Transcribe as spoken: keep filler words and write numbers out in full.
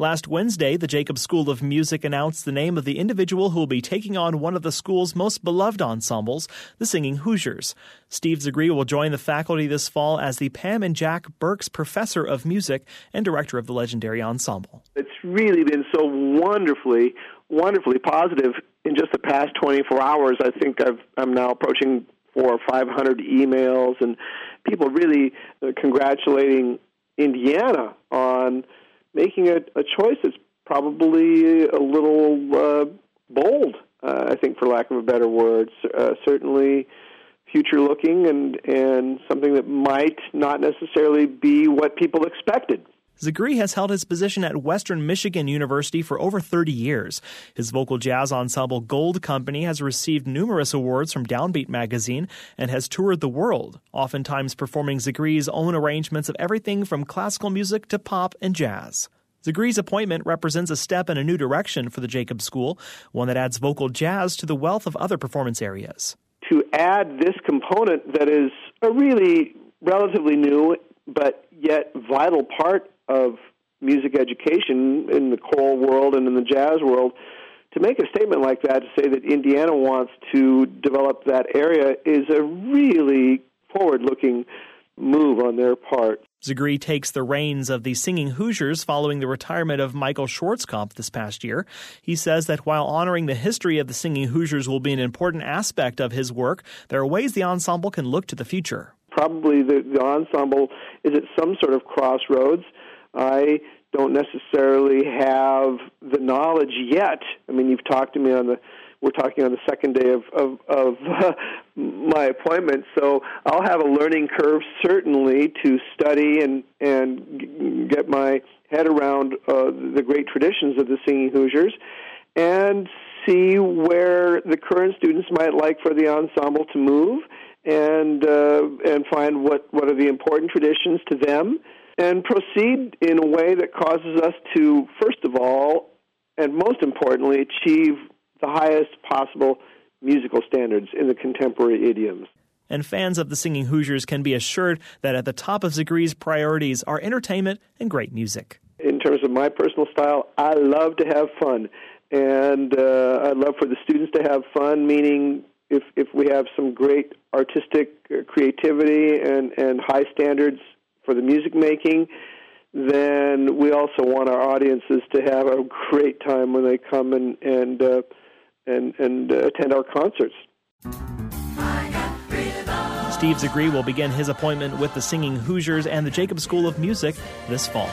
Last Wednesday, the Jacobs School of Music announced the name of the individual who will be taking on one of the school's most beloved ensembles, the Singing Hoosiers. Steve Zegree will join the faculty this fall as the Pam and Jack Burks Professor of Music and director of the legendary ensemble. It's really been so wonderfully, wonderfully positive in just the past twenty-four hours. I think I've, I'm now approaching four or five hundred emails and people really congratulating Indiana on making a, a choice that's probably a little uh, bold, uh, I think, for lack of a better word, uh, certainly future-looking and, and something that might not necessarily be what people expected. Zegree has held his position at Western Michigan University for over thirty years. His vocal jazz ensemble Gold Company has received numerous awards from Downbeat magazine and has toured the world, oftentimes performing Zegree's own arrangements of everything from classical music to pop and jazz. Zegree's appointment represents a step in a new direction for the Jacobs School, one that adds vocal jazz to the wealth of other performance areas. To add this component that is a really relatively new but yet vital part of music education in the choral world and in the jazz world, to make a statement like that, to say that Indiana wants to develop that area, is a really forward-looking move on their part. Zegree takes the reins of the Singing Hoosiers following the retirement of Michael Schwartzkopf this past year. He says that while honoring the history of the Singing Hoosiers will be an important aspect of his work, there are ways the ensemble can look to the future. Probably the, the ensemble is at some sort of crossroads. I don't necessarily have the knowledge yet. I mean, you've talked to me on the, we're talking on the second day of, of, of uh, my appointment, so I'll have a learning curve certainly to study and, and get my head around uh, the great traditions of the Singing Hoosiers and see where the current students might like for the ensemble to move and uh, and find what, what are the important traditions to them, and proceed in a way that causes us to, first of all, and most importantly, achieve the highest possible musical standards in the contemporary idioms. And fans of the Singing Hoosiers can be assured that at the top of Zegree's priorities are entertainment and great music. In terms of my personal style, I love to have fun, and uh, I love for the students to have fun, meaning if if we have some great artistic creativity and, and high standards for the music making, then we also want our audiences to have a great time when they come and and uh, and, and uh, attend our concerts. Steve Zegree will begin his appointment with the Singing Hoosiers and the Jacobs School of Music this fall.